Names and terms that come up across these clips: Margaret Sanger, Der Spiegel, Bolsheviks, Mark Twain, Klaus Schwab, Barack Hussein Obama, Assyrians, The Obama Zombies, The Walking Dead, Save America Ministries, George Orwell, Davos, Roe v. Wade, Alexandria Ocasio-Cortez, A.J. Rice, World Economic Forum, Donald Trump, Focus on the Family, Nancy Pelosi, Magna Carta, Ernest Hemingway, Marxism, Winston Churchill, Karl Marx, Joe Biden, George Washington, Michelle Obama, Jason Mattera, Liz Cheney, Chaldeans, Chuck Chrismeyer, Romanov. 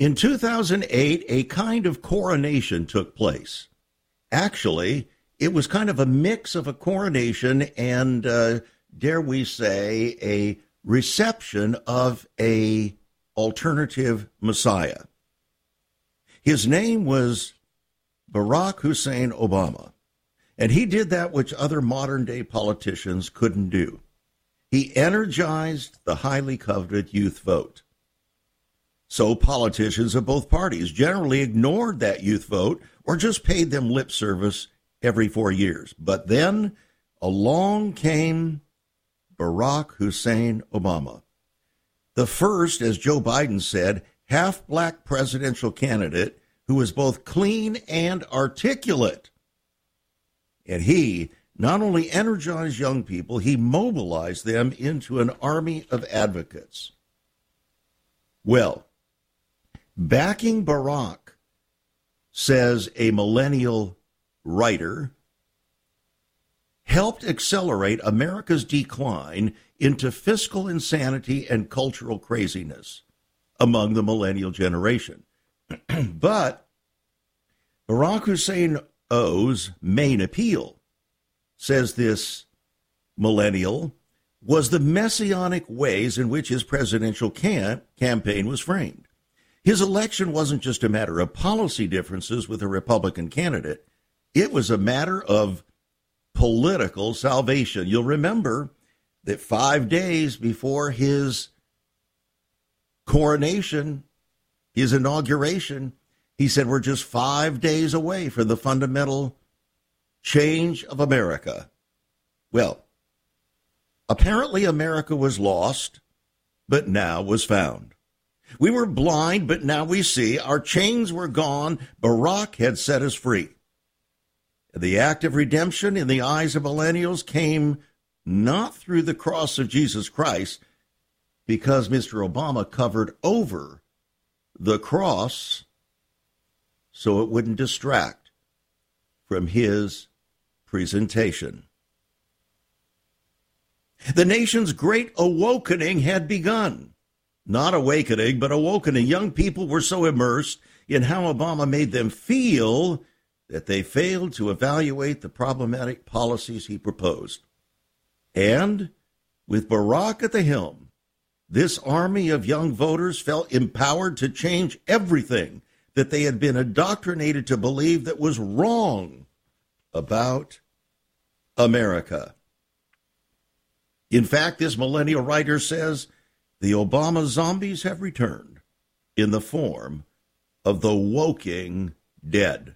In 2008, a kind of coronation took place. Actually, it was kind of a mix of a coronation and, dare we say, a reception of an alternative messiah. His name was Barack Hussein Obama, and he did that which other modern-day politicians couldn't do. He energized the highly coveted youth vote. So politicians of both parties generally ignored that youth vote or just paid them lip service every 4 years. But then along came Barack Hussein Obama, the first, as Joe Biden said, half-black presidential candidate who was both clean and articulate. And he not only energized young people, he mobilized them into an army of advocates. Well, backing Barack, says a millennial writer, helped accelerate America's decline into fiscal insanity and cultural craziness among the millennial generation. But Barack Hussein O's main appeal, says this millennial, was the messianic ways in which his presidential campaign was framed. His election wasn't just a matter of policy differences with a Republican candidate. It was a matter of political salvation. You'll remember that 5 days before his coronation, his inauguration, he said, we're just 5 days away from the fundamental change of America. Well, apparently America was lost, but now was found. We were blind, but now we see. Our chains were gone. Barack had set us free. The act of redemption in the eyes of millennials came not through the cross of Jesus Christ, because Mr. Obama covered over the cross so it wouldn't distract from his presentation. The nation's great awakening had begun. Not awakening, but awakening. Young people were so immersed in how Obama made them feel that they failed to evaluate the problematic policies he proposed. And with Barack at the helm, this army of young voters felt empowered to change everything that they had been indoctrinated to believe that was wrong about America. In fact, this millennial writer says, the Obama zombies have returned in the form of the Woking Dead.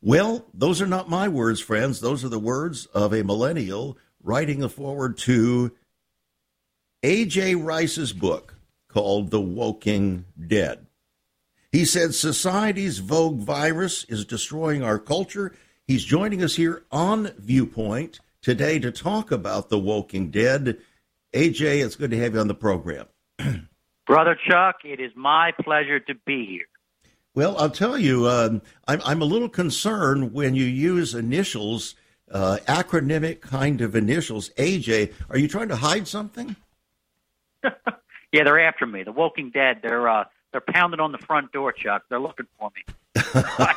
Well, those are not my words, friends. Those are the words of a millennial writing a foreword to A.J. Rice's book called The Woking Dead. He said, society's vogue virus is destroying our culture. He's joining us here on Viewpoint today to talk about The Woking Dead. AJ, it's good to have you on the program. Brother Chuck, it is my pleasure to be here. Well, I'll tell you, I'm a little concerned when you use initials, acronymic kind of initials. AJ, are you trying to hide something? Yeah, they're after me. The Woking Dead, they're pounding on the front door, Chuck. They're looking for me. So I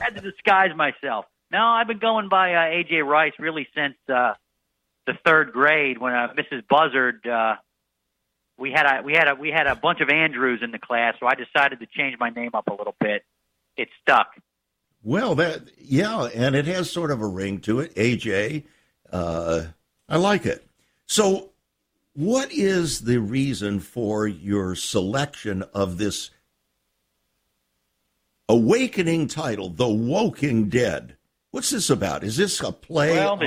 had to disguise myself. No, I've been going by A.J. Rice really since the third grade, when Mrs. Buzzard, we had a bunch of Andrews in the class, so I decided to change my name up a little bit. It stuck. Well, and it has sort of a ring to it. AJ, I like it. So, what is the reason for your selection of this awakening title, "The Woking Dead"? What's this about? Is this a play? Well, the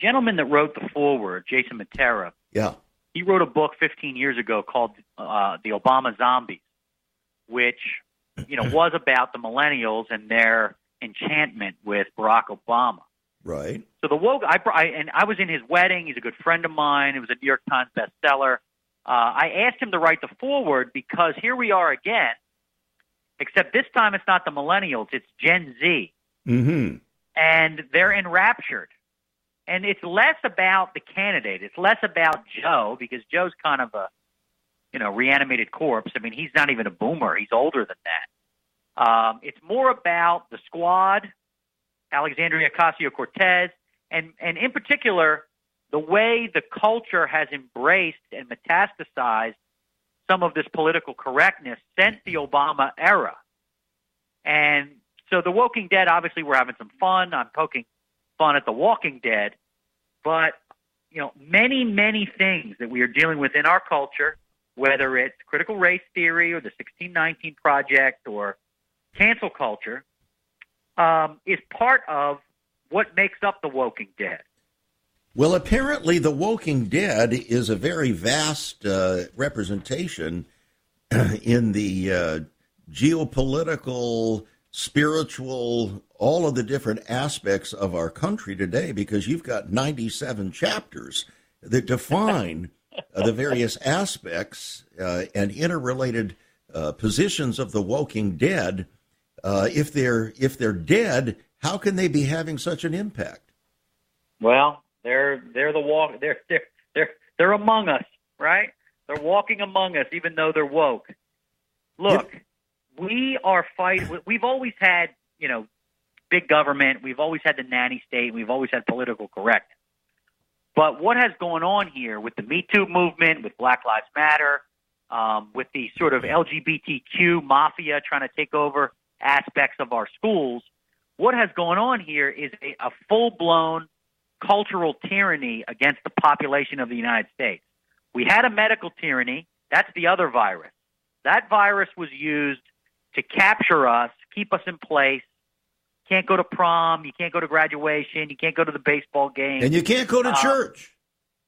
gentleman that wrote the foreword, Jason Mattera, he wrote a book 15 years ago called The Obama Zombies. which, you know, was about the millennials and their enchantment with Barack Obama. Right. So the woke, I was in his wedding. He's a good friend of mine. It was a New York Times bestseller. I asked him to write the foreword because here we are again, except this time it's not the millennials, it's Gen Z. Mm-hmm. And they're enraptured. And it's less about the candidate. It's less about Joe, because Joe's kind of a, you know, reanimated corpse. I mean, he's not even a boomer. He's older than that. It's more about the squad, Alexandria Ocasio-Cortez, and in particular, the way the culture has embraced and metastasized some of this political correctness since the Obama era. And so The Woking Dead, obviously we're having some fun. I'm poking fun at The Walking Dead. But, you know, many, many things that we are dealing with in our culture, whether it's critical race theory or the 1619 Project or cancel culture, is part of what makes up The Woking Dead. Well, apparently The Woking Dead is a very vast representation in the geopolitical, spiritual, all of the different aspects of our country today, because you've got 97 chapters that define the various aspects and interrelated positions of the Woking Dead. If they're dead, how can they be having such an impact? Well, they're among us, right? They're walking among us, even though they're woke. Look. Yep. We are fighting. We've always had, you know, big government. We've always had the nanny state. We've always had political correctness. But what has gone on here with the Me Too movement, with Black Lives Matter, with the sort of LGBTQ mafia trying to take over aspects of our schools, what has gone on here is a full-blown cultural tyranny against the population of the United States. We had a medical tyranny. That's the other virus. That virus was used to capture us, keep us in place. Can't go to prom, you can't go to graduation, you can't go to the baseball game. And you can't go to church.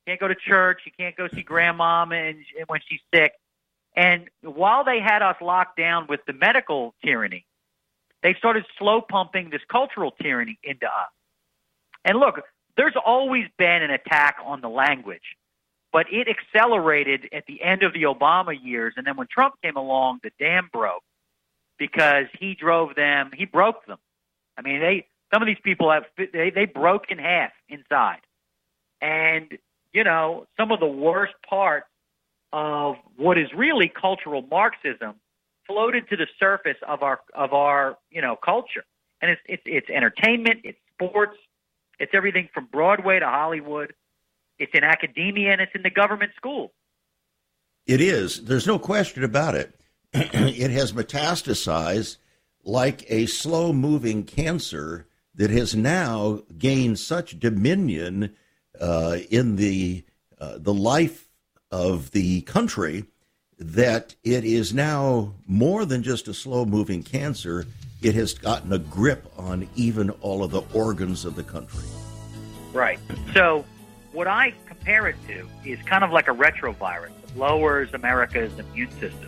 Can't go to church, you can't go see grandma and when she's sick. And while they had us locked down with the medical tyranny, they started slow pumping this cultural tyranny into us. And look, there's always been an attack on the language, but it accelerated at the end of the Obama years. And then when Trump came along, the dam broke. Because he broke them. I mean, some of these people they broke in half inside. And, you know, some of the worst parts of what is really cultural Marxism floated to the surface of our you know, culture. And it's entertainment, it's sports, it's everything from Broadway to Hollywood. It's in academia and it's in the government school. It is. There's no question about it. It has metastasized like a slow-moving cancer that has now gained such dominion in the life of the country that it is now more than just a slow-moving cancer. It has gotten a grip on even all of the organs of the country. Right. So what I compare it to is kind of like a retrovirus that lowers America's immune system.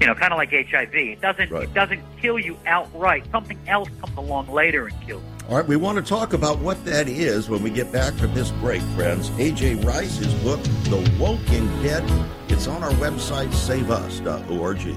You know, kind of like HIV. It doesn't kill you outright. Something else comes along later and kills you. All right, we want to talk about what that is when we get back from this break, friends. A.J. Rice, his book, The Woking Dead. It's on our website, saveus.org.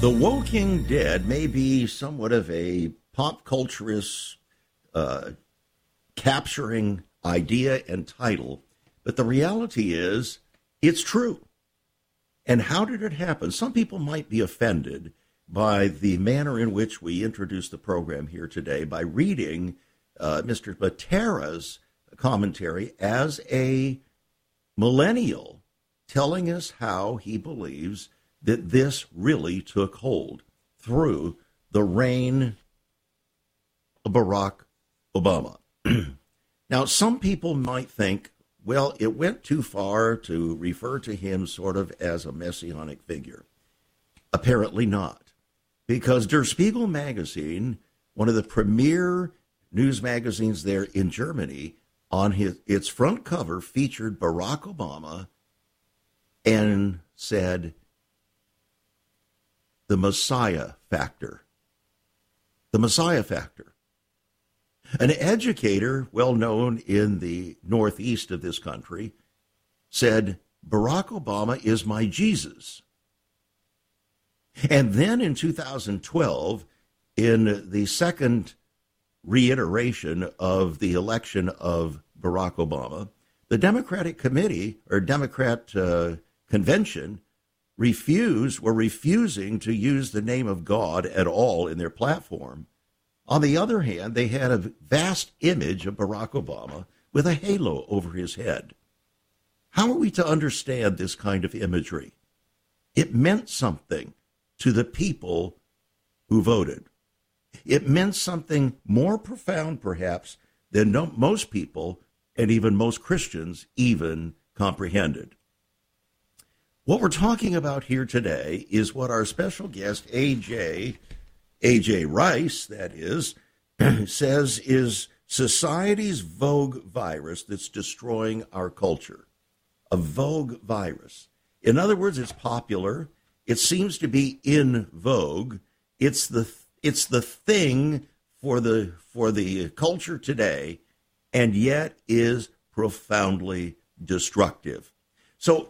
The Woking Dead may be somewhat of a pop culturist capturing idea and title, but the reality is it's true. And how did it happen? Some people might be offended by the manner in which we introduce the program here today by reading Mr. Matera's commentary as a millennial telling us how he believes that this really took hold through the reign of Barack Obama. Now, some people might think, well, it went too far to refer to him sort of as a messianic figure. Apparently not, because Der Spiegel magazine, one of the premier news magazines there in Germany, on its front cover featured Barack Obama and said, the Messiah factor. The Messiah factor. An educator well known in the northeast of this country said, Barack Obama is my Jesus. And then in 2012, in the second reiteration of the election of Barack Obama, the Democratic Committee or Democrat Convention were refusing to use the name of God at all in their platform. On the other hand, they had a vast image of Barack Obama with a halo over his head. How are we to understand this kind of imagery? It meant something to the people who voted. It meant something more profound, perhaps, than most people and even most Christians even comprehended. What we're talking about here today is what our special guest, A.J. Rice, that is, says is society's vogue virus that's destroying our culture. A vogue virus. In other words, it's popular. It seems to be in vogue. It's the thing for the culture today, and yet is profoundly destructive. So,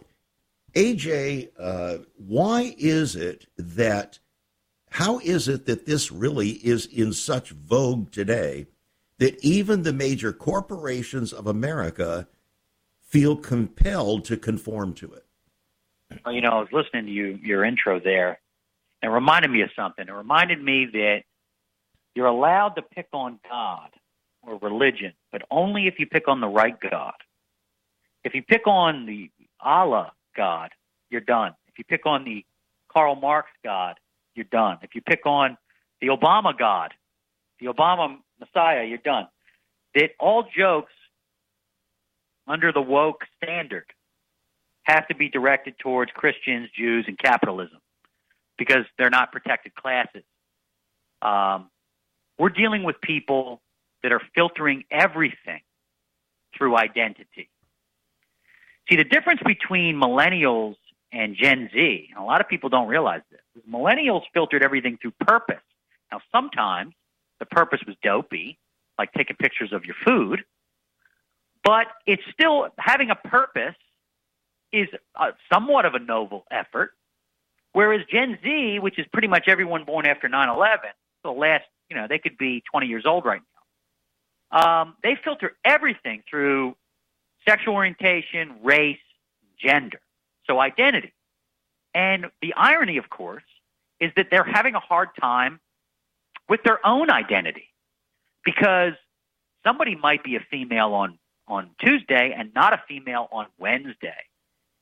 AJ, how is it that this really is in such vogue today that even the major corporations of America feel compelled to conform to it? You know, I was listening to your intro there. It reminded me of something. It reminded me that you're allowed to pick on God or religion, but only if you pick on the right God. If you pick on the Allah God, you're done. If you pick on the Karl Marx God, you're done. If you pick on the Obama God, the Obama Messiah, you're done. That all jokes under the woke standard have to be directed towards Christians, Jews, and capitalism, because they're not protected classes. We're dealing with people that are filtering everything through identity. See, the difference between millennials and Gen Z, and a lot of people don't realize this, is millennials filtered everything through purpose. Now, sometimes the purpose was dopey, like taking pictures of your food, but it's still having a purpose is somewhat of a noble effort. Whereas Gen Z, which is pretty much everyone born after 9/11, the last, you know, they could be 20 years old right now. They filter everything through sexual orientation, race, gender, so identity. And the irony, of course, is that they're having a hard time with their own identity, because somebody might be a female on Tuesday and not a female on Wednesday,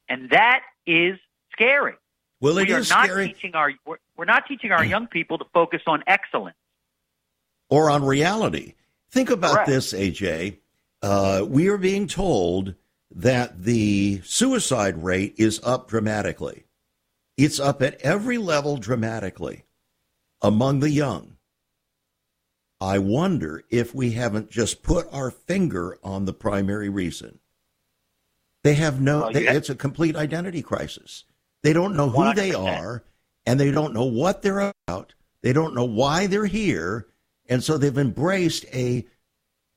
and that is scary. Well, we're not teaching our young people to focus on excellence or on reality. Think about this, AJ. We are being told that the suicide rate is up dramatically. It's up at every level dramatically among the young. I wonder if we haven't just put our finger on the primary reason. It's a complete identity crisis. They don't know who they are, and they don't know what they're about. They don't know why they're here, and so they've embraced a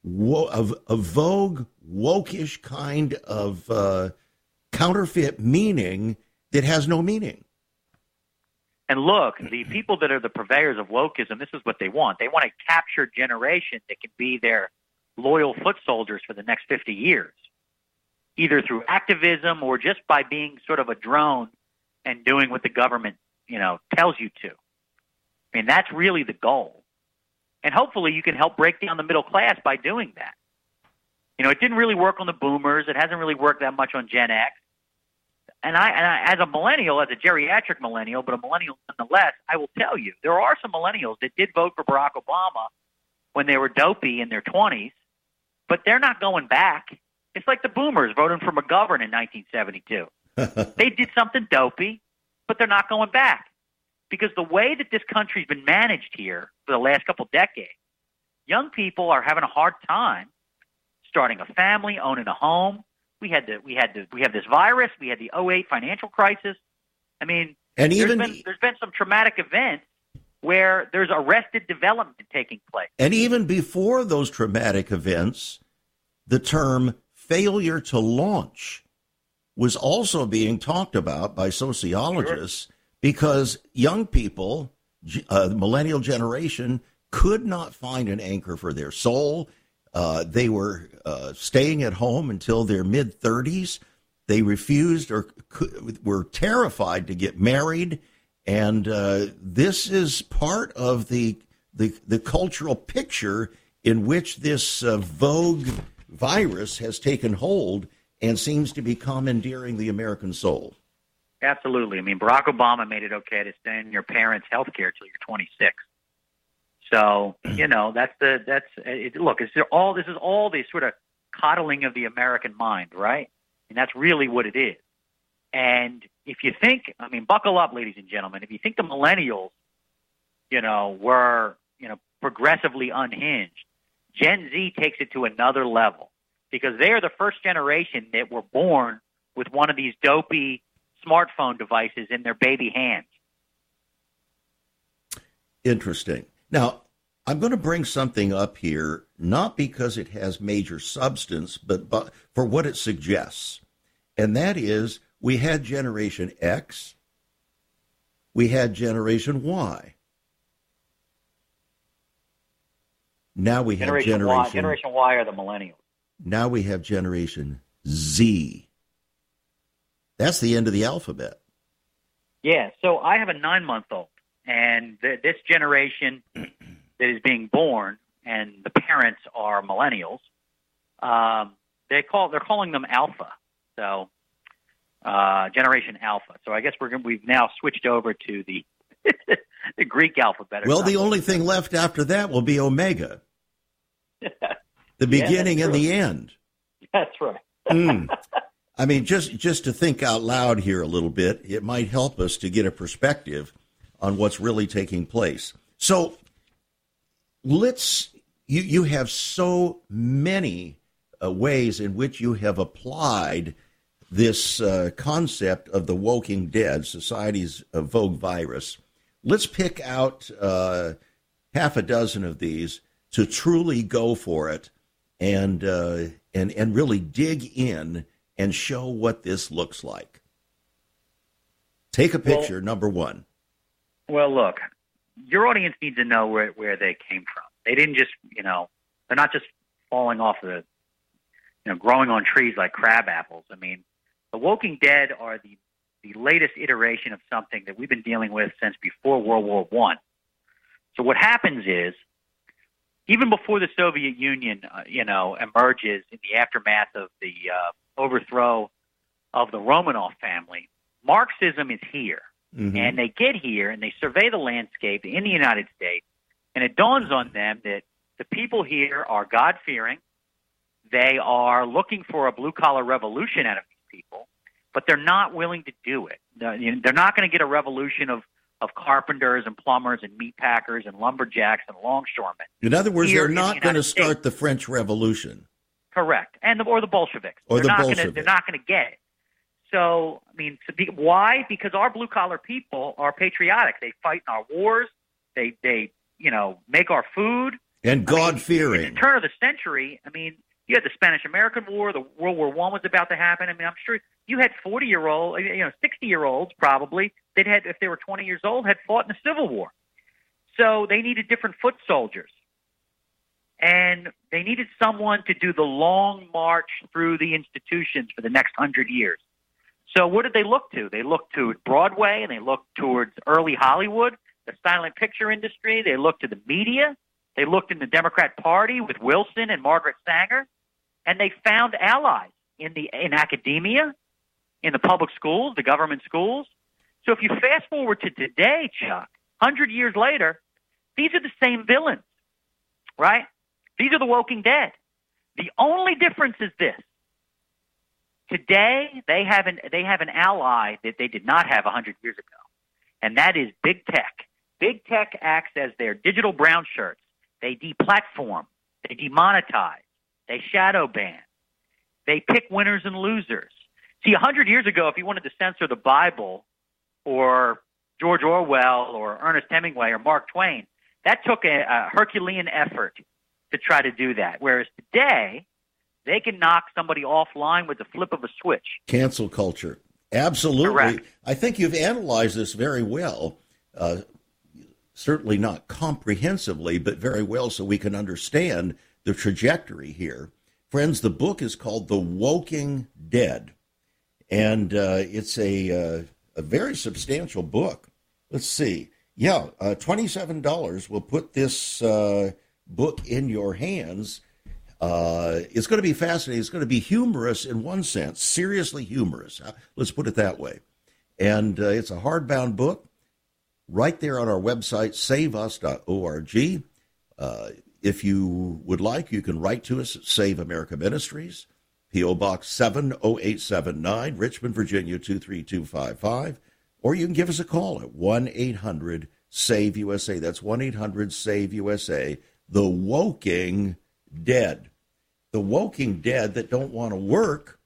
vogue, woke-ish kind of counterfeit meaning that has no meaning. And look, the people that are the purveyors of wokeism, this is what they want. They want a captured generation that can be their loyal foot soldiers for the next 50 years, either through activism or just by being sort of a drone and doing what the government, you know, tells you to. I mean, that's really the goal. And hopefully you can help break down the middle class by doing that. You know, it didn't really work on the boomers. It hasn't really worked that much on Gen X. And I, as a millennial, as a geriatric millennial, but a millennial nonetheless, I will tell you, there are some millennials that did vote for Barack Obama when they were dopey in their 20s, but they're not going back. It's like the boomers voting for McGovern in 1972. They did something dopey, but they're not going back. Because the way that this country's been managed here for the last couple decades, young people are having a hard time starting a family, owning a home. We have this virus. We had the 2008 financial crisis. I mean, and there's been some traumatic events where there's arrested development taking place. And even before those traumatic events, the term failure to launch was also being talked about by sociologists. Sure. Because young people, the millennial generation, could not find an anchor for their soul. They were staying at home until their mid-30s. They refused or were terrified to get married. And this is part of the cultural picture in which this vogue virus has taken hold and seems to be commandeering the American soul. Absolutely. I mean, Barack Obama made it okay to stay in your parents' health care till you're 26. So, you know, this is all the sort of coddling of the American mind, right? And that's really what it is. And if you think, I mean, buckle up, ladies and gentlemen, if you think the millennials, you know, were, you know, progressively unhinged, Gen Z takes it to another level because they are the first generation that were born with one of these dopey smartphone devices in their baby hands. Interesting. Now, I'm going to bring something up here, not because it has major substance, but for what it suggests. And that is, we had Generation X, we had Generation Y. Now we have Generation Y. Generation Y are the millennials. Now we have Generation Z. That's the end of the alphabet. Yeah, so I have a 9-month-old, and this generation that is being born, and the parents are millennials. They're calling them alpha, so Generation Alpha. So I guess we've now switched over to the the Greek alphabet. Well, the only thing left after that will be omega, the beginning and the end. That's right. I mean, just to think out loud here a little bit, it might help us to get a perspective on what's really taking place. So you have so many ways in which you have applied this concept of the Woking Dead, society's vogue virus. Let's pick out half a dozen of these to truly go for it and really dig in and show what this looks like. Take a picture, number one. Well, look, your audience needs to know where they came from. They didn't just, you know, they're not just falling off the, you know, growing on trees like crab apples. I mean, the Woking Dead are the latest iteration of something that we've been dealing with since before World War I. So what happens is, even before the Soviet Union, you know, emerges in the aftermath of the overthrow of the Romanov family, Marxism is here. Mm-hmm. And they get here and they survey the landscape in the United States, and it dawns on them that the people here are God-fearing. They are looking for a blue-collar revolution out of these people, but they're not willing to do it. They're not going to get a revolution of carpenters and plumbers and meat packers and lumberjacks and longshoremen. In other words, they're not going to start the French Revolution. Correct, or the Bolsheviks. They're not going to get it. So, I mean, why? Because our blue-collar people are patriotic. They fight in our wars. They you know, make our food. And God-fearing. At the turn of the century, I mean, you had the Spanish-American War. The World War I was about to happen. I mean, I'm sure you had 40-year-olds, you know, 60-year-olds probably, that had, if they were 20 years old, had fought in the Civil War. So they needed different foot soldiers. And they needed someone to do the long march through the institutions for the next 100 years. So what did they look to? They looked to Broadway, and they looked towards early Hollywood, the silent picture industry. They looked to the media. They looked in the Democrat Party with Wilson and Margaret Sanger. And they found allies in academia, in the public schools, the government schools. So if you fast forward to today, Chuck, 100 years later, these are the same villains, right? These are the Woking Dead. The only difference is this. Today, they have an ally that they did not have 100 years ago, and that is big tech. Big tech acts as their digital brown shirts. They deplatform. They demonetize. They shadow ban. They pick winners and losers. See, 100 years ago, if you wanted to censor the Bible or George Orwell or Ernest Hemingway or Mark Twain, that took a Herculean effort to try to do that. Whereas today, they can knock somebody offline with the flip of a switch. Cancel culture. Absolutely. Correct. I think you've analyzed this very well, certainly not comprehensively, but very well so we can understand the trajectory here. Friends, the book is called The Woking Dead, and it's a very substantial book. Let's see. Yeah, $27 will put this book in your hands. It's going to be fascinating. It's going to be humorous in one sense, seriously humorous. Let's put it that way. And it's a hardbound book right there on our website, saveus.org. If you would like, you can write to us at Save America Ministries, P.O. Box 70879, Richmond, Virginia, 23255. Or you can give us a call at 1-800-SAVE-USA. That's 1-800-SAVE-USA. The Woking Dead. The Woking Dead that don't want to work.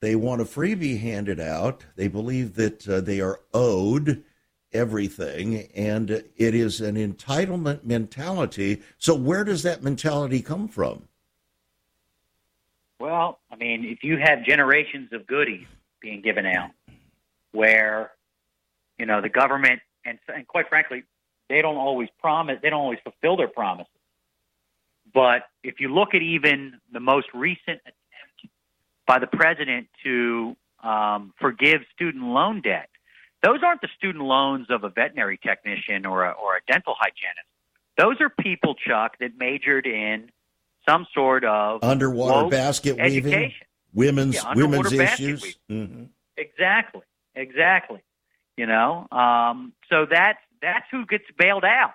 They want a freebie handed out. They believe that they are owed everything, and it is an entitlement mentality. So where does that mentality come from? Well, I mean, if you have generations of goodies being given out where, you know, the government, and quite frankly, they don't always promise, they don't always fulfill their promises. But if you look at even the most recent attempt by the president to forgive student loan debt, those aren't the student loans of a veterinary technician or a dental hygienist. Those are people, Chuck, that majored in some sort of underwater basket education. Weaving, women's issues. Mm-hmm. Exactly. You know, so that's who gets bailed out.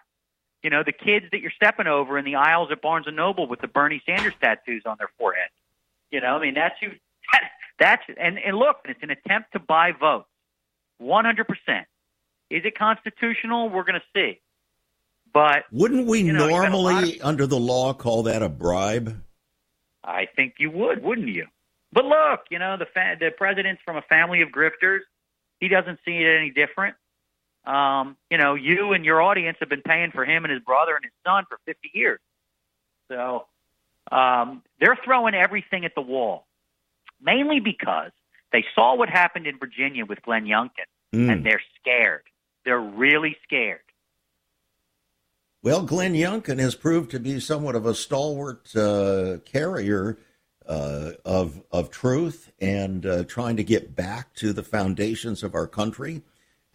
You know, the kids that you're stepping over in the aisles at Barnes & Noble with the Bernie Sanders tattoos on their forehead. You know, I mean, that's who. And look, it's an attempt to buy votes. 100%. Is it constitutional? We're going to see. But wouldn't we normally, under the law, call that a bribe? I think you would, wouldn't you? But look, you know, the president's from a family of grifters. He doesn't see it any different. You know, you and your audience have been paying for him and his brother and his son for 50 years. So they're throwing everything at the wall, mainly because they saw what happened in Virginia with Glenn Youngkin, and they're scared. They're really scared. Well, Glenn Youngkin has proved to be somewhat of a stalwart carrier of truth and trying to get back to the foundations of our country.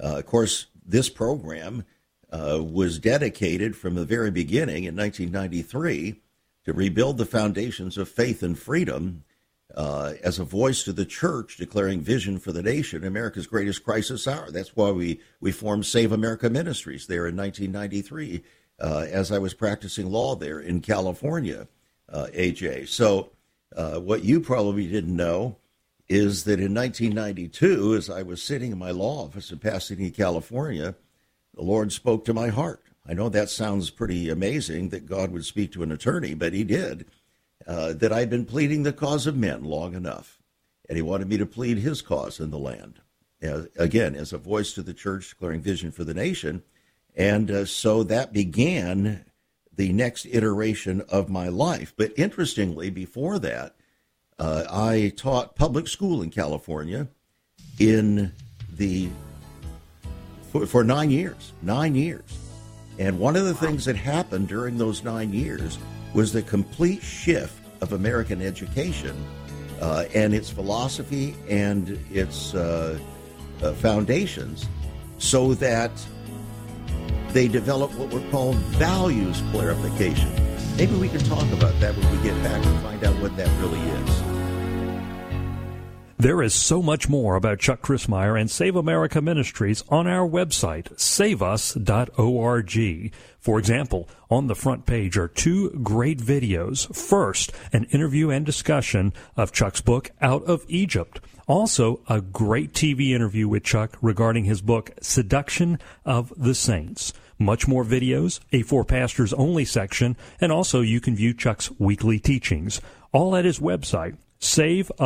Of course, this program was dedicated from the very beginning in 1993 to rebuild the foundations of faith and freedom. As a voice to the church declaring vision for the nation, America's greatest crisis hour. That's why we formed Save America Ministries there in 1993 as I was practicing law there in California, A.J. So what you probably didn't know is that in 1992, as I was sitting in my law office in Pasadena, California, the Lord spoke to my heart. I know that sounds pretty amazing that God would speak to an attorney, but he did. That I'd been pleading the cause of men long enough, and he wanted me to plead his cause in the land, again, as a voice to the church declaring vision for the nation. And so that began the next iteration of my life. But interestingly, before that, I taught public school in California for 9 years, 9 years. And one of the things that happened during those 9 years was the complete shift of American education and its philosophy and its foundations so that they develop what were called values clarification. Maybe we can talk about that when we get back and find out what that really is. There is so much more about Chuck Chrismeyer and Save America Ministries on our website, saveus.org. For example, on the front page are two great videos. First, an interview and discussion of Chuck's book, Out of Egypt. Also, a great TV interview with Chuck regarding his book, Seduction of the Saints. Much more videos, a For Pastors Only section, and also you can view Chuck's weekly teachings. All at his website, saveus.org.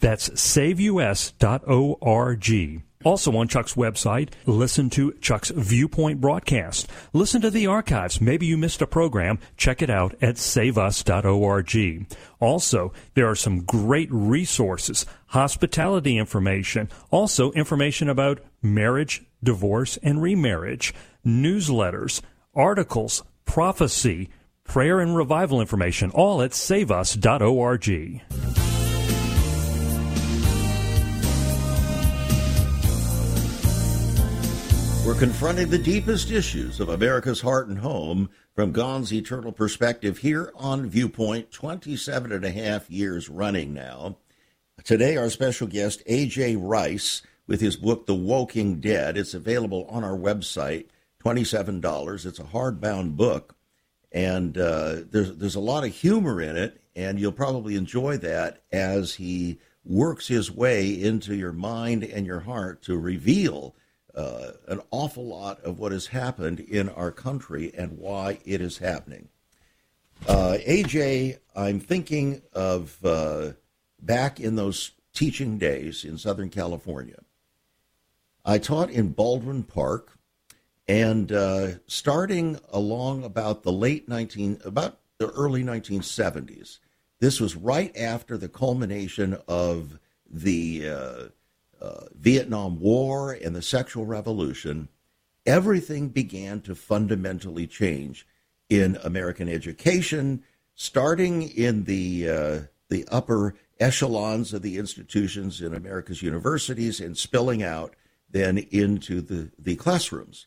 That's saveus.org. Also on Chuck's website, listen to Chuck's Viewpoint broadcast. Listen to the archives. Maybe you missed a program. Check it out at saveus.org. Also, there are some great resources, hospitality information, also information about marriage, divorce, and remarriage, newsletters, articles, prophecy, prayer and revival information, all at saveus.org. We're confronting the deepest issues of America's heart and home from God's eternal perspective here on Viewpoint, 27 and a half years running now. Today, our special guest, A.J. Rice, with his book, The Woking Dead. It's available on our website, $27. It's a hardbound book. And there's a lot of humor in it, and you'll probably enjoy that as he works his way into your mind and your heart to reveal an awful lot of what has happened in our country and why it is happening. AJ, I'm thinking of back in those teaching days in Southern California. I taught in Baldwin Park. And starting along about the early 1970s, this was right after the culmination of the Vietnam War and the sexual revolution. Everything began to fundamentally change in American education, starting in the upper echelons of the institutions in America's universities and spilling out then into the classrooms.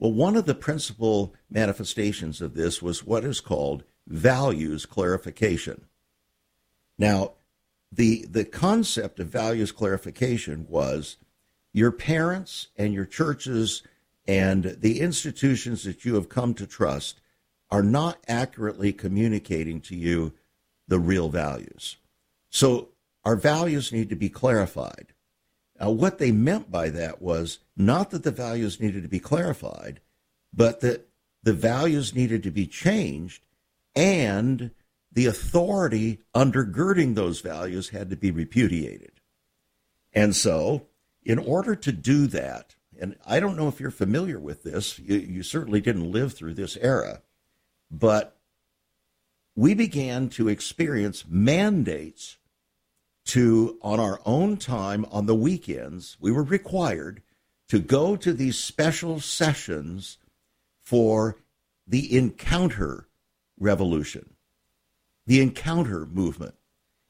Well, one of the principal manifestations of this was what is called values clarification. Now, the concept of values clarification was your parents and your churches and the institutions that you have come to trust are not accurately communicating to you the real values. So our values need to be clarified. Now, what they meant by that was not that the values needed to be clarified, but that the values needed to be changed and the authority undergirding those values had to be repudiated. And so in order to do that, and I don't know if you're familiar with this, you certainly didn't live through this era, but we began to experience mandates to, on our own time, on the weekends, we were required to go to these special sessions for the encounter revolution, the encounter movement.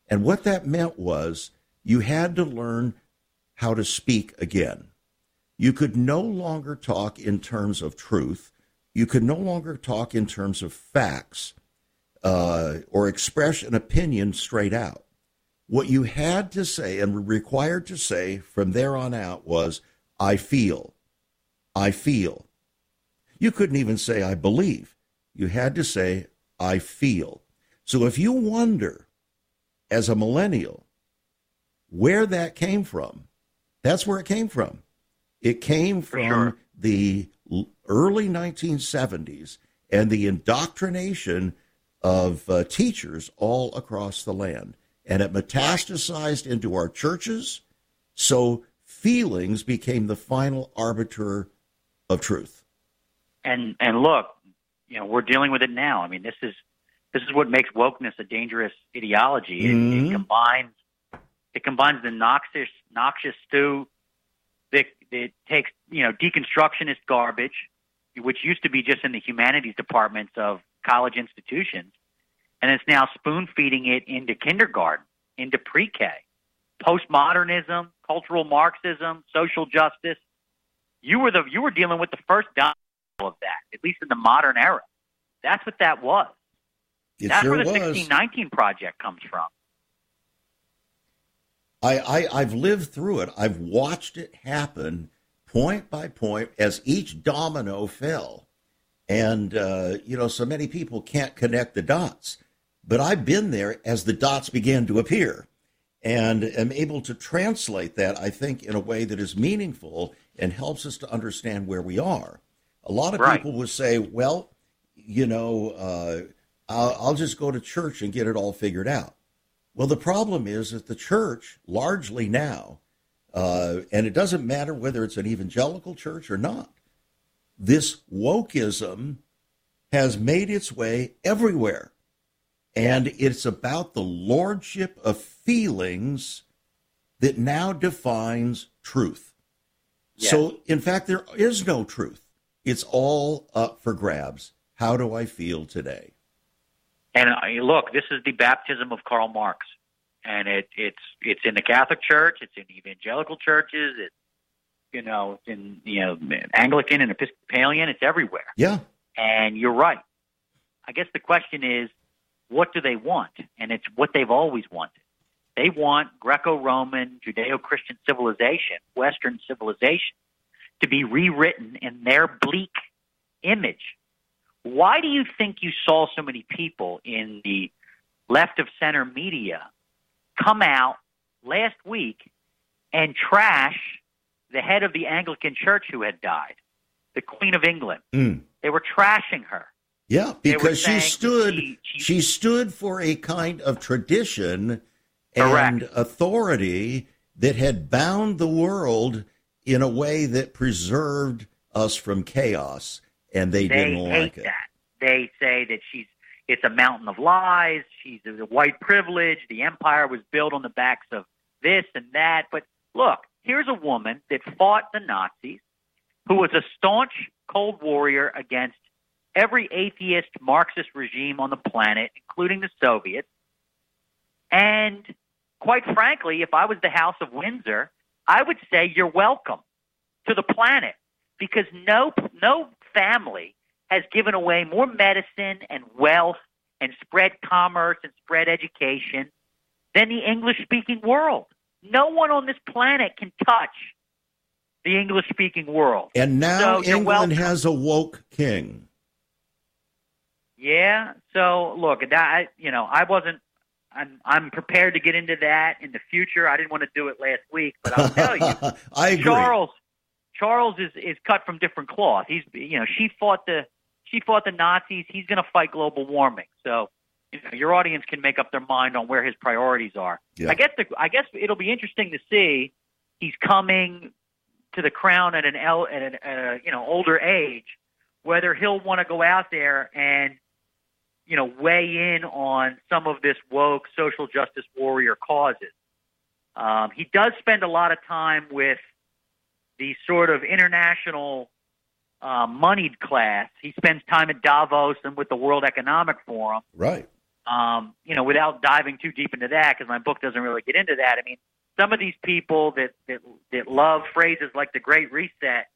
And what that meant was you had to learn how to speak again. You could no longer talk in terms of truth. You could no longer talk in terms of facts or express an opinion straight out. What you had to say and were required to say from there on out was, I feel, I feel. You couldn't even say, I believe. You had to say, I feel. So if you wonder, as a millennial, where that came from, that's where it came from. It came from the early 1970s and the indoctrination of teachers all across the land. And it metastasized into our churches, so feelings became the final arbiter of truth. And look, you know, we're dealing with it now. I mean, this is what makes wokeness a dangerous ideology. It combines the noxious stew that takes, you know, deconstructionist garbage, which used to be just in the humanities departments of college institutions. And it's now spoon-feeding it into kindergarten, into pre-K. Postmodernism, cultural Marxism, social justice. You were dealing with the first domino of that, at least in the modern era. That's what that was. That's where the 1619 Project comes from. I've lived through it. I've watched it happen point by point as each domino fell. And, you know, so many people can't connect the dots. But I've been there as the dots began to appear and am able to translate that, I think, in a way that is meaningful and helps us to understand where we are. A lot of people will say, well, you know, I'll just go to church and get it all figured out. Well, the problem is that the church largely now, and it doesn't matter whether it's an evangelical church or not, this wokeism has made its way everywhere. And it's about the lordship of feelings that now defines truth. Yeah. So, in fact, there is no truth. It's all up for grabs. How do I feel today? And look, this is the baptism of Karl Marx, and it's in the Catholic Church, it's in evangelical churches, it's in Anglican and Episcopalian, it's everywhere. Yeah, and you're right. I guess the question is, what do they want? And it's what they've always wanted. They want Greco-Roman, Judeo-Christian civilization, Western civilization, to be rewritten in their bleak image. Why do you think you saw so many people in the left-of-center media come out last week and trash the head of the Anglican Church who had died, the Queen of England? Mm. They were trashing her. Yeah, because she stood for a kind of tradition and authority that had bound the world in a way that preserved us from chaos. And they didn't like it. That. They say that it's a mountain of lies. She's a white privilege. The empire was built on the backs of this and that. But look, here's a woman that fought the Nazis, who was a staunch cold warrior against every atheist Marxist regime on the planet, including the Soviets. And quite frankly, if I was the House of Windsor, I would say you're welcome to the planet, because no family has given away more medicine and wealth and spread commerce and spread education than the English-speaking world. No one on this planet can touch the English-speaking world. And now England has a woke king. Yeah. So look, I'm prepared to get into that in the future. I didn't want to do it last week, but I'll tell you, I agree. Charles is cut from different cloth. He's, she fought the Nazis. He's going to fight global warming. So, your audience can make up their mind on where his priorities are. Yeah. I guess it'll be interesting to see. He's coming to the crown at an older age. Whether he'll want to go out there and weigh in on some of this woke social justice warrior causes. He does spend a lot of time with the sort of international moneyed class. He spends time at Davos and with the World Economic Forum. Right. Without diving too deep into that, because my book doesn't really get into that. I mean, some of these people that love phrases like the Great Reset,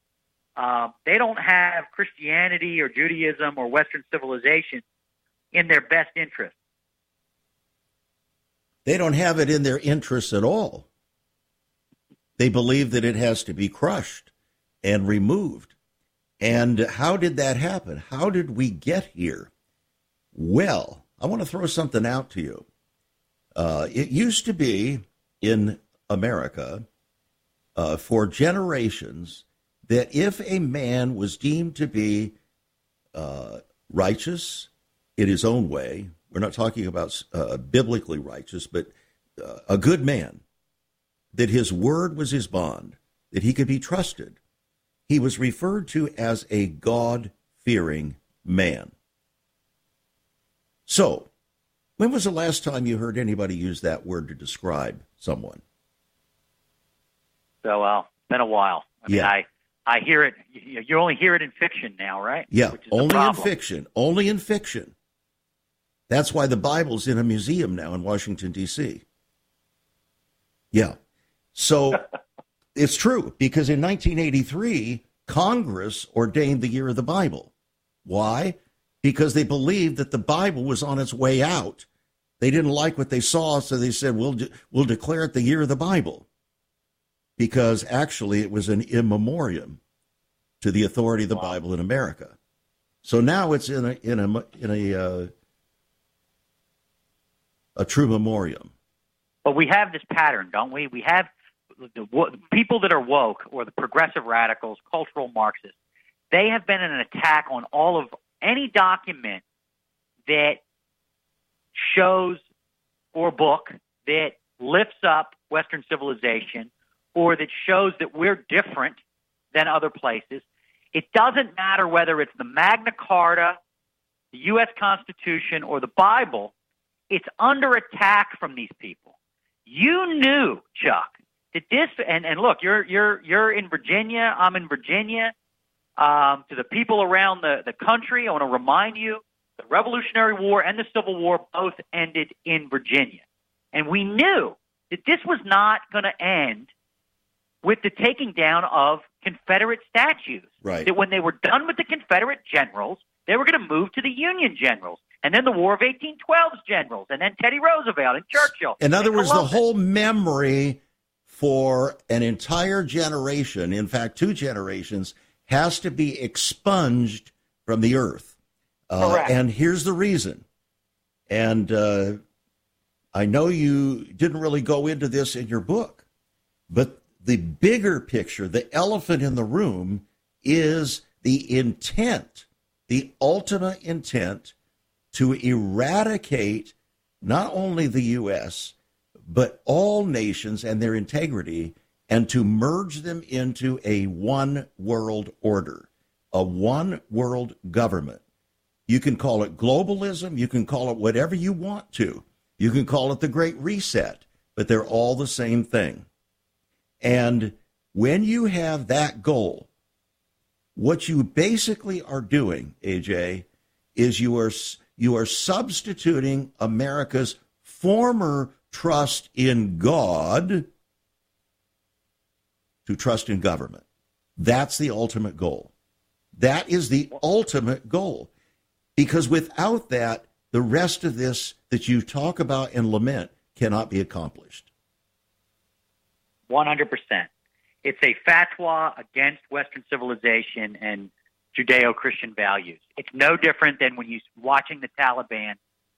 they don't have Christianity or Judaism or Western civilization in their best interest. They don't have it in their interests at all. They believe that it has to be crushed and removed. And how did that happen? How did we get here? Well, I want to throw something out to you. It used to be in America for generations that if a man was deemed to be righteous in his own way, we're not talking about biblically righteous, but a good man, that his word was his bond, that he could be trusted. He was referred to as a God-fearing man. So, when was the last time you heard anybody use that word to describe someone? So, well, it's been a while. I hear it. You only hear it in fiction now, right? Yeah, only in fiction. That's why the Bible's in a museum now in Washington, D.C. Yeah. So it's true, because in 1983, Congress ordained the year of the Bible. Why? because they believed that the Bible was on its way out. They didn't like what they saw, so they said, we'll declare it the year of the Bible, because actually it was an in memoriam to the authority of the Bible in America. So now it's in a true memoriam. But we have this pattern, don't we? We have the people that are woke, or the progressive radicals, cultural Marxists. They have been in an attack on all of any document that shows, or book that lifts up Western civilization, or that shows that we're different than other places. It doesn't matter whether it's the Magna Carta, the U.S. Constitution, or the Bible. It's under attack from these people. You knew, Chuck, that this, and look, you're in Virginia, I'm in Virginia. To the people around the country, I want to remind you, the Revolutionary War and the Civil War both ended in Virginia. And we knew that this was not going to end with the taking down of Confederate statues. Right. That when they were done with the Confederate generals, they were going to move to the Union generals, and then the War of 1812's generals, and then Teddy Roosevelt and Churchill. In other words, Columbus. The whole memory for an entire generation, in fact, two generations, has to be expunged from the earth. And here's the reason. And I know you didn't really go into this in your book, but the bigger picture, the elephant in the room, is the intent, the ultimate intent to eradicate not only the U.S., but all nations and their integrity, and to merge them into a one-world order, a one-world government. You can call it globalism. You can call it whatever you want to. You can call it the Great Reset, but they're all the same thing. And when you have that goal, what you basically are doing, AJ, is you are substituting America's former trust in God to trust in government. That's the ultimate goal. That is the ultimate goal. Because without that, the rest of this that you talk about and lament cannot be accomplished. 100%. It's a fatwa against Western civilization and Judeo-Christian values. It's no different than when you're watching the Taliban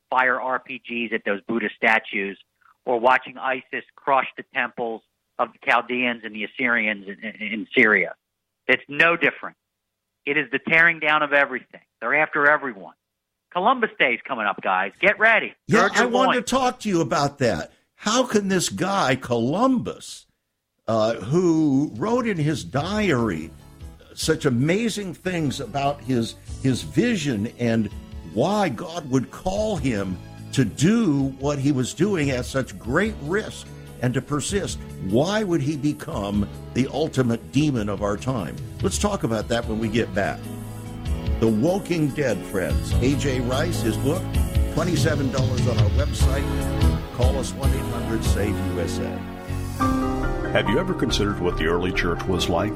fire RPGs at those Buddhist statues, or watching ISIS crush the temples of the Chaldeans and the Assyrians in Syria. It's no different. It is the tearing down of everything. They're after everyone. Columbus Day is coming up, guys. Get ready. Yeah, I wanted to talk to you about that. How can this guy, Columbus, who wrote in his diary such amazing things about his vision and why God would call him to do what he was doing at such great risk and to persist, why would he become the ultimate demon of our time? Let's talk about that when we get back. The Woking Dead, friends. A.J. Rice, his book, $27 on our website. Call us 1-800-SAVE-USA. Have you ever considered what the early church was like?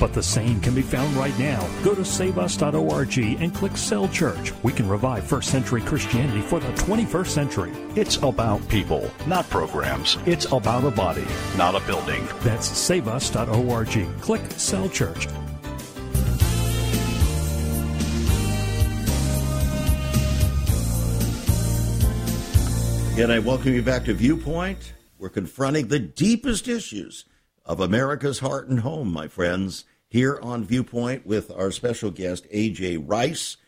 But the same can be found right now. Go to saveus.org and click Sell Church. We can revive first-century Christianity for the 21st century. It's about people, not programs. It's about a body, not a building. That's saveus.org. Click Sell Church. Again, I welcome you back to Viewpoint. We're confronting the deepest issues of America's heart and home, my friends, here on Viewpoint with our special guest, A.J. Rice.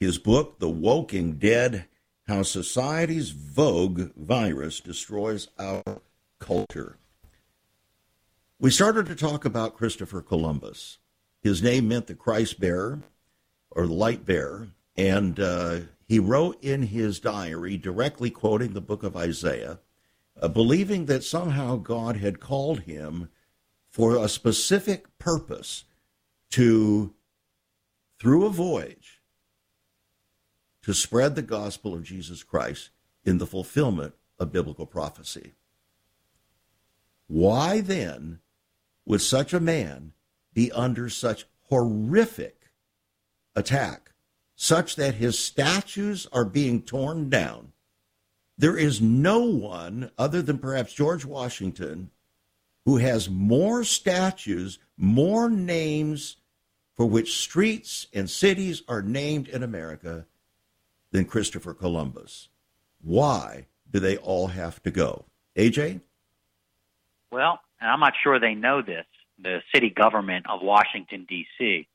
His book, The Woking Dead, How Society's Vogue Virus Destroys Our Culture. We started to talk about Christopher Columbus. His name meant the Christ bearer or the light bearer, and he wrote in his diary, directly quoting the book of Isaiah, believing that somehow God had called him for a specific purpose to, through a voyage, to spread the gospel of Jesus Christ in the fulfillment of biblical prophecy. Why then would such a man be under such horrific attack, such that his statues are being torn down? There is no one other than perhaps George Washington who has more statues, more names for which streets and cities are named in America than Christopher Columbus. Why do they all have to go? AJ? Well, and I'm not sure they know this, the city government of Washington, D.C.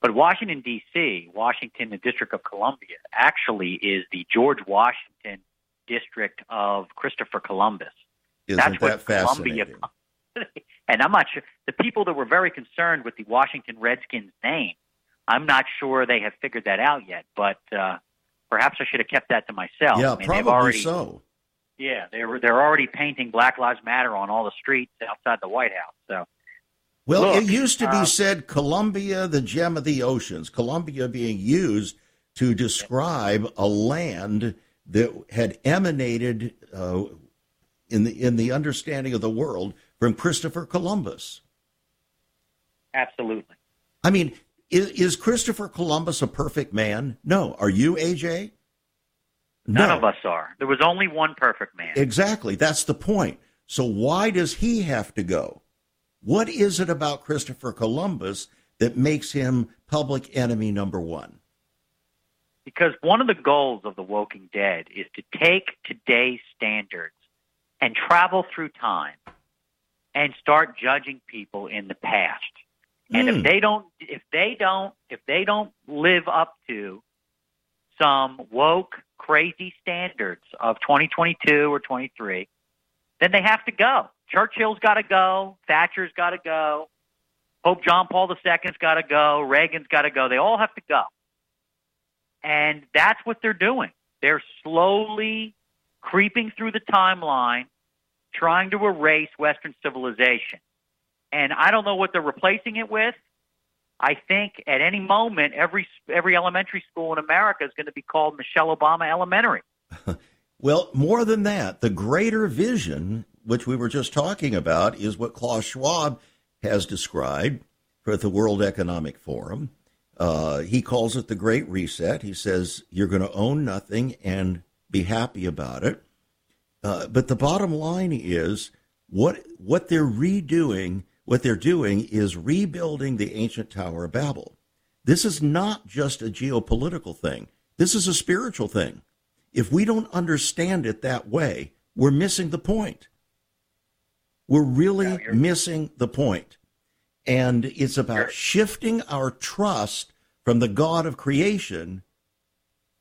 But Washington, D.C., Washington, the District of Columbia, actually is the George Washington District of Christopher Columbus. Isn't that fascinating? And I'm not sure. The people that were very concerned with the Washington Redskins name, I'm not sure they have figured that out yet, but perhaps I should have kept that to myself. Yeah, I mean, probably so. Yeah, they're already painting Black Lives Matter on all the streets outside the White House. So, well, look, it used to be said Columbia, the gem of the oceans, Columbia being used to describe a land that had emanated in the understanding of the world from Christopher Columbus. Absolutely. I mean, is Christopher Columbus a perfect man? No. Are you, AJ? No. None of us are. There was only one perfect man. Exactly. That's the point. So why does he have to go? What is it about Christopher Columbus that makes him public enemy number one? Because one of the goals of The Woking Dead is to take today's standards and travel through time and start judging people in the past. And if they don't live up to some woke, crazy standards of 2022 or 23, then they have to go. Churchill's got to go. Thatcher's got to go. Pope John Paul II's got to go. Reagan's got to go. They all have to go. And that's what they're doing. They're slowly creeping through the timeline, trying to erase Western civilization. And I don't know what they're replacing it with. I think at any moment, every elementary school in America is going to be called Michelle Obama Elementary. Well, more than that, the greater vision, which we were just talking about, is what Klaus Schwab has described for the World Economic Forum. He calls it the Great Reset. He says, you're going to own nothing and be happy about it. But the bottom line is what they're redoing, what they're doing is rebuilding the ancient Tower of Babel. This is not just a geopolitical thing. This is a spiritual thing. If we don't understand it that way, we're missing the point. We're really missing the point. And it's about shifting our trust from the God of creation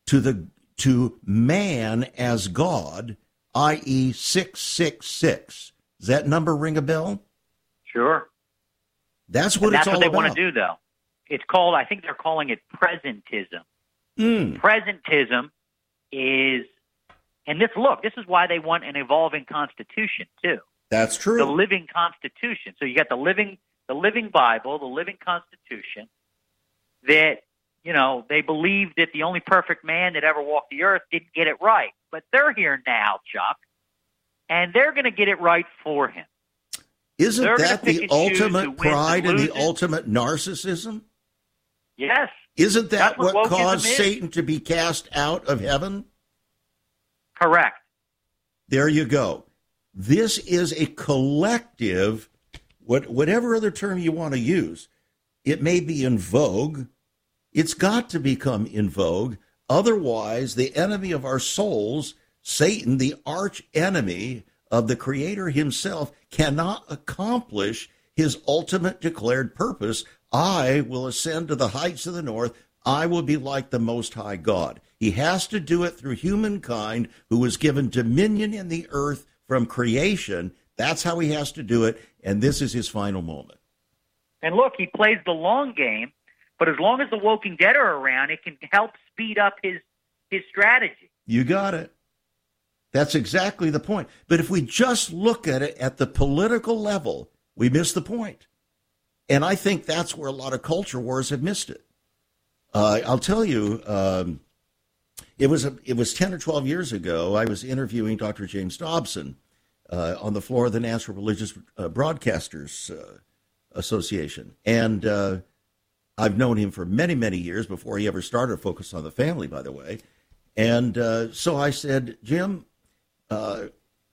to man as God, i.e. 666. Does that number ring a bell? Sure. That's what it's all about. That's what they want to do, though. It's called, I think they're calling it presentism. Presentism is, and this is why they want an evolving constitution, too. That's true. The living constitution. So you got the living Bible, the living constitution, that, you know, they believe that the only perfect man that ever walked the earth didn't get it right. But they're here now, Chuck, and they're going to get it right for him. Isn't that the ultimate pride and the ultimate narcissism? Yes. Isn't that what caused Satan to be cast out of heaven? Correct. There you go. This is a collective, whatever other term you want to use, it may be in vogue. It's got to become in vogue. Otherwise, the enemy of our souls, Satan, the arch enemy of the Creator himself, cannot accomplish his ultimate declared purpose. I will ascend to the heights of the north. I will be like the Most High God. He has to do it through humankind, who was given dominion in the earth from creation. That's how he has to do it, and this is his final moment. And look, he plays the long game, but as long as the Woking Dead are around, it can help speed up his strategy. You got it. That's exactly the point. But if we just look at it at the political level, we miss the point. And I think that's where a lot of culture wars have missed it. I'll tell you, it was 10 or 12 years ago, I was interviewing Dr. James Dobson on the floor of the National Religious Broadcasters Association. And I've known him for many, many years, before he ever started Focus on the Family, by the way. And so I said, Jim,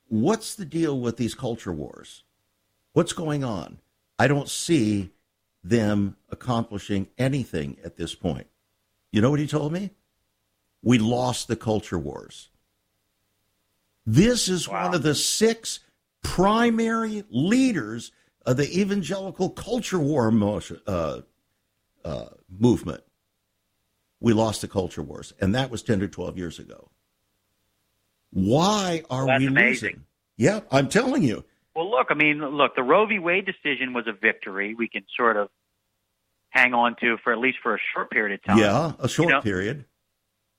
what's the deal with these culture wars? What's going on? I don't see them accomplishing anything at this point. You know what he told me? We lost the culture wars. This is one of the six primary leaders of the evangelical culture war movement. We lost the culture wars, and that was 10 to 12 years ago. Why are we amazing. Losing? Yeah, I'm telling you. Well, look, I mean, look, the Roe v. Wade decision was a victory we can sort of hang on to for at least for a short period of time. Yeah, a short period.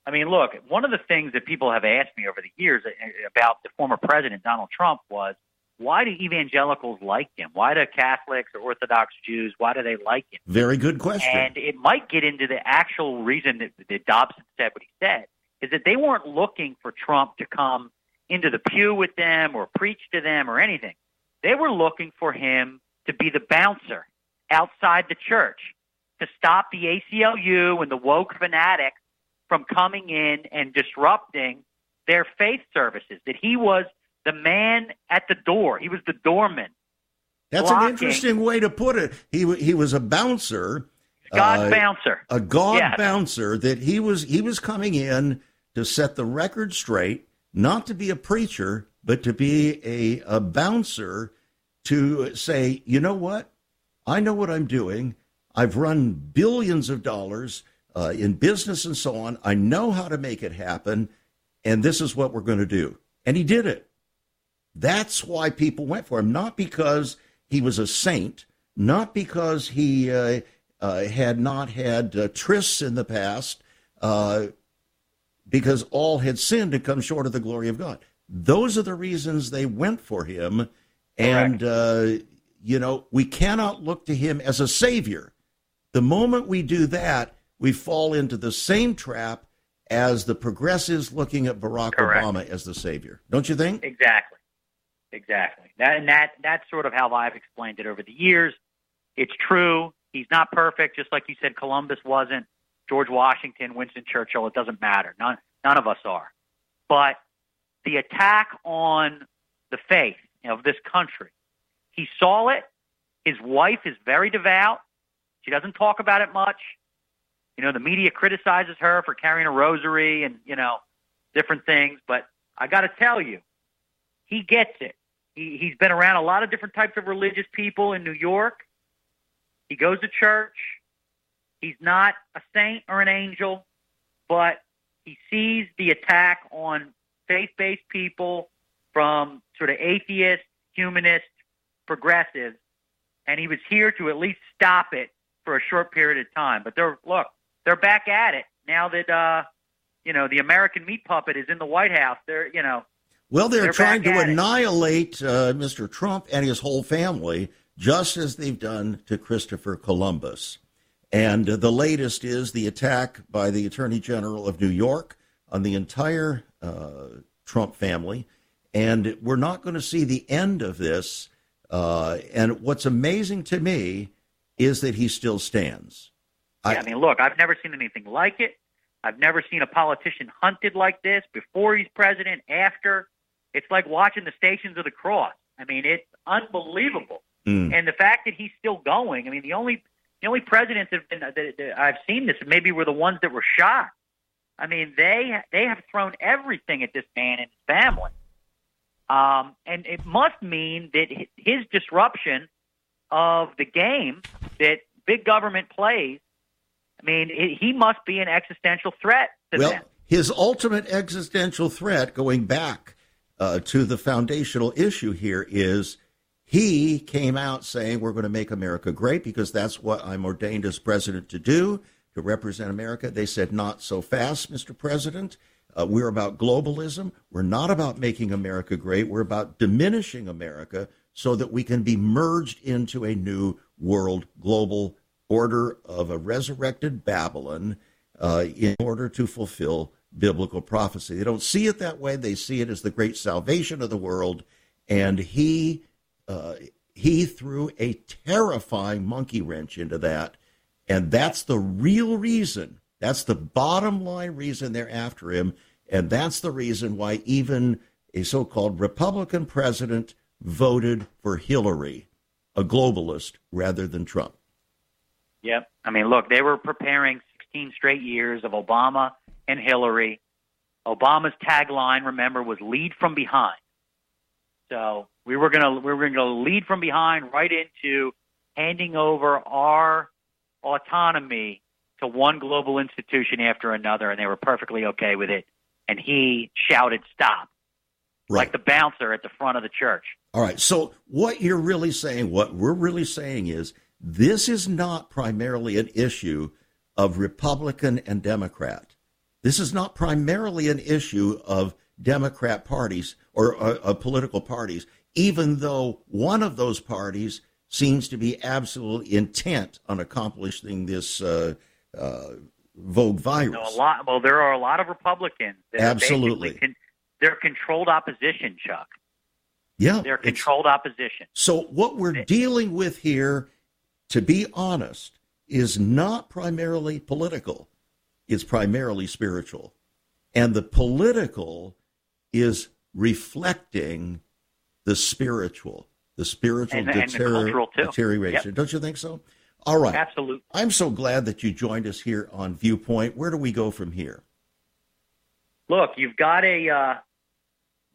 I mean, look, one of the things that people have asked me over the years about the former president, Donald Trump, was why do evangelicals like him? Why do Catholics or Orthodox Jews, why do they like him? Very good question. And it might get into the actual reason that Dobson said what he said, is that they weren't looking for Trump to come into the pew with them or preach to them or anything. They were looking for him to be the bouncer outside the church, to stop the ACLU and the woke fanatics from coming in and disrupting their faith services, that he was the man at the door. He was the doorman. That's an interesting way to put it. He was a bouncer. God bouncer, that he was coming in to set the record straight, not to be a preacher, but to be a bouncer, to say, you know what? I know what I'm doing. I've run billions of dollars in business and so on. I know how to make it happen, and this is what we're going to do. And he did it. That's why people went for him, not because he was a saint, not because he had not had trysts in the past, because all had sinned and come short of the glory of God. Those are the reasons they went for him. And, we cannot look to him as a savior. The moment we do that, we fall into the same trap as the progressives looking at Barack Obama as the savior. Don't you think? Exactly. That's sort of how I've explained it over the years. It's true. He's not perfect. Just like you said, Columbus wasn't. George Washington, Winston Churchill, it doesn't matter. None of us are. But the attack on the faith of this country, he saw it. His wife is very devout. She doesn't talk about it much. You know, the media criticizes her for carrying a rosary and, different things. But I got to tell you, he gets it. He's been around a lot of different types of religious people in New York. He goes to church. He's not a saint or an angel, but he sees the attack on faith-based people from sort of atheist, humanist, progressives, and he was here to at least stop it for a short period of time. But they're back at it now that the American meat puppet is in the White House. They're trying to annihilate Mr. Trump and his whole family, just as they've done to Christopher Columbus. And the latest is the attack by the Attorney General of New York on the entire Trump family. And we're not going to see the end of this. And what's amazing to me is that he still stands. I've never seen anything like it. I've never seen a politician hunted like this before he's president, after. It's like watching the Stations of the Cross. I mean, it's unbelievable. Mm. And the fact that he's still going, I mean, the only presidents that I've seen this maybe were the ones that were shot. I mean, they have thrown everything at this man and his family. And it must mean that his disruption of the game that big government plays, I mean, he must be an existential threat to them. His ultimate existential threat, going back to the foundational issue here, is he came out saying we're going to make America great because that's what I'm ordained as president to do, to represent America. They said, not so fast, Mr. President. We're about globalism. We're not about making America great. We're about diminishing America so that we can be merged into a new world global order of a resurrected Babylon in order to fulfill biblical prophecy. They don't see it that way. They see it as the great salvation of the world. And he threw a terrifying monkey wrench into that. And that's the real reason. That's the bottom line reason they're after him. And that's the reason why even a so-called Republican president voted for Hillary, a globalist, rather than Trump. Yep. I mean, look, they were preparing 16 straight years of Obama and Hillary. Obama's tagline, remember, was lead from behind. So we were gonna lead from behind right into handing over our autonomy to one global institution after another, and they were perfectly okay with it. And he shouted, stop, right, like the bouncer at the front of the church. All right, so what we're really saying is this is not primarily an issue of Republican and Democrat. This is not primarily an issue of Democrat parties or political parties, even though one of those parties seems to be absolutely intent on accomplishing this vogue virus. No, there are a lot of Republicans. That absolutely. They're controlled opposition, Chuck. Yeah. They're controlled opposition. So what we're dealing with here, to be honest, is not primarily political. It's primarily spiritual. And the political is reflecting the spiritual. The spiritual deterioration. Yep. Don't you think so? All right. Absolutely. I'm so glad that you joined us here on Viewpoint. Where do we go from here? Look, you've got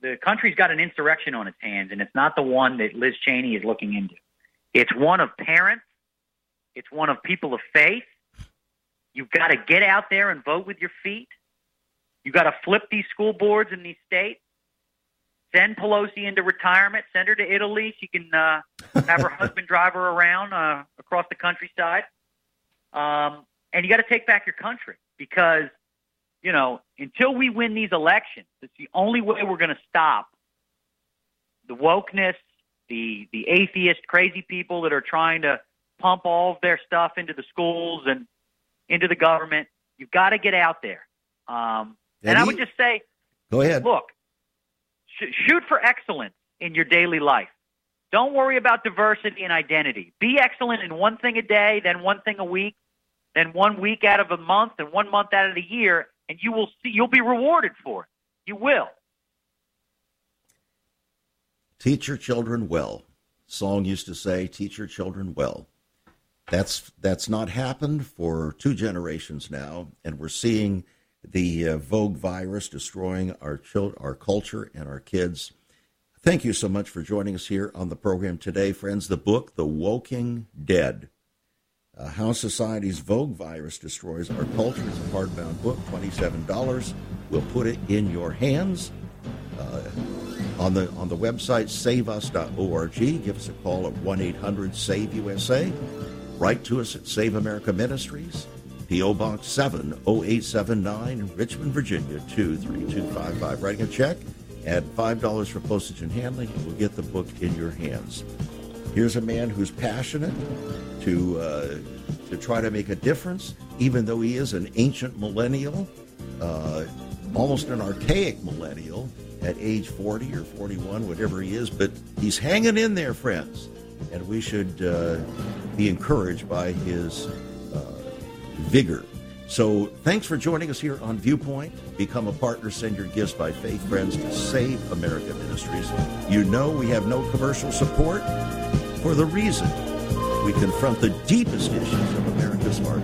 the country's got an insurrection on its hands, and it's not the one that Liz Cheney is looking into. It's one of parents. It's one of people of faith. You've got to get out there and vote with your feet. You've got to flip these school boards in these states. Send Pelosi into retirement. Send her to Italy. She can have her husband drive her around across the countryside. And you got to take back your country because, you know, until we win these elections, it's the only way we're going to stop the wokeness, the atheist, crazy people that are trying to pump all of their stuff into the schools and into the government. You've got to get out there. And I would just say, go ahead. Look. Shoot for excellence in your daily life. Don't worry about diversity and identity. Be excellent in one thing a day, then one thing a week, then 1 week out of a month, and 1 month out of the year, and you will see, you'll be rewarded for it. You will. Teach your children well. Song used to say, teach your children well. That's not happened for two generations now, and we're seeing the vogue virus destroying our culture and our kids. Thank you so much for joining us here on the program today, friends. The book, The Woking Dead, How Society's Vogue Virus Destroys Our Culture. It's a hardbound book, $27. We'll put it in your hands on the website, saveus.org. Give us a call at 1-800-SAVE-USA. Write to us at Save America Ministries, P.O. Box 70879, Richmond, Virginia, 23255. Writing a check, add $5 for postage and handling, and we'll get the book in your hands. Here's a man who's passionate to try to make a difference, even though he is an ancient millennial, almost an archaic millennial at age 40 or 41, whatever he is. But he's hanging in there, friends, and we should be encouraged by his vigor. So thanks for joining us here on Viewpoint. Become a partner. Send your gifts by faith, friends, to Save America Ministries. You know we have no commercial support for the reason we confront the deepest issues of America's heart.